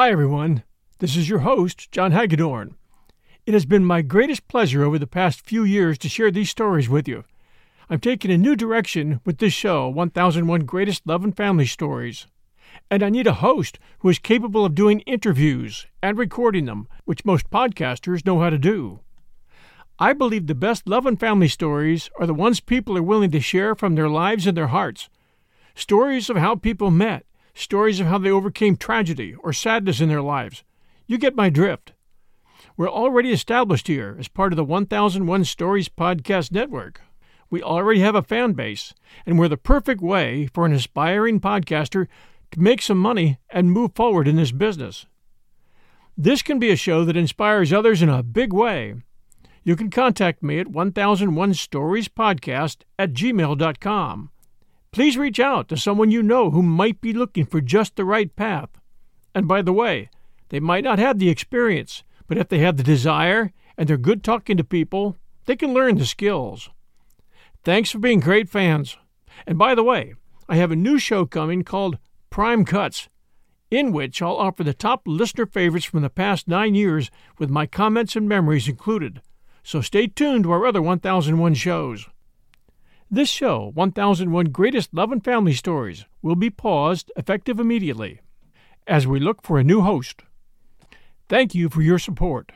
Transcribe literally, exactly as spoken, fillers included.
Hi, everyone. This is your host, Jon Hagadorn. It has been my greatest pleasure over the past few years to share these stories with you. I've taken a new direction with this show, one thousand one Greatest Love and Family Stories. And I need a host who is capable of doing interviews and recording them, which most podcasters know how to do. I believe the best love and family stories are the ones people are willing to share from their lives and their hearts. Stories of how people met, stories of how they overcame tragedy or sadness in their lives. You get my drift. We're already established here as part of the one thousand one Stories Podcast Network. We already have a fan base, and we're the perfect way for an aspiring podcaster to make some money and move forward in this business. This can be a show that inspires others in a big way. You can contact me at one thousand one stories podcast at gmail dot com. Please reach out to someone you know who might be looking for just the right path. And by the way, they might not have the experience, but if they have the desire and they're good talking to people, they can learn the skills. Thanks for being great fans. And by the way, I have a new show coming called Prime Cuts, in which I'll offer the top listener favorites from the past nine years with my comments and memories included. So stay tuned to our other one thousand one shows. This show, one thousand one Greatest Love and Family Stories, will be paused effective immediately as we look for a new host. Thank you for your support.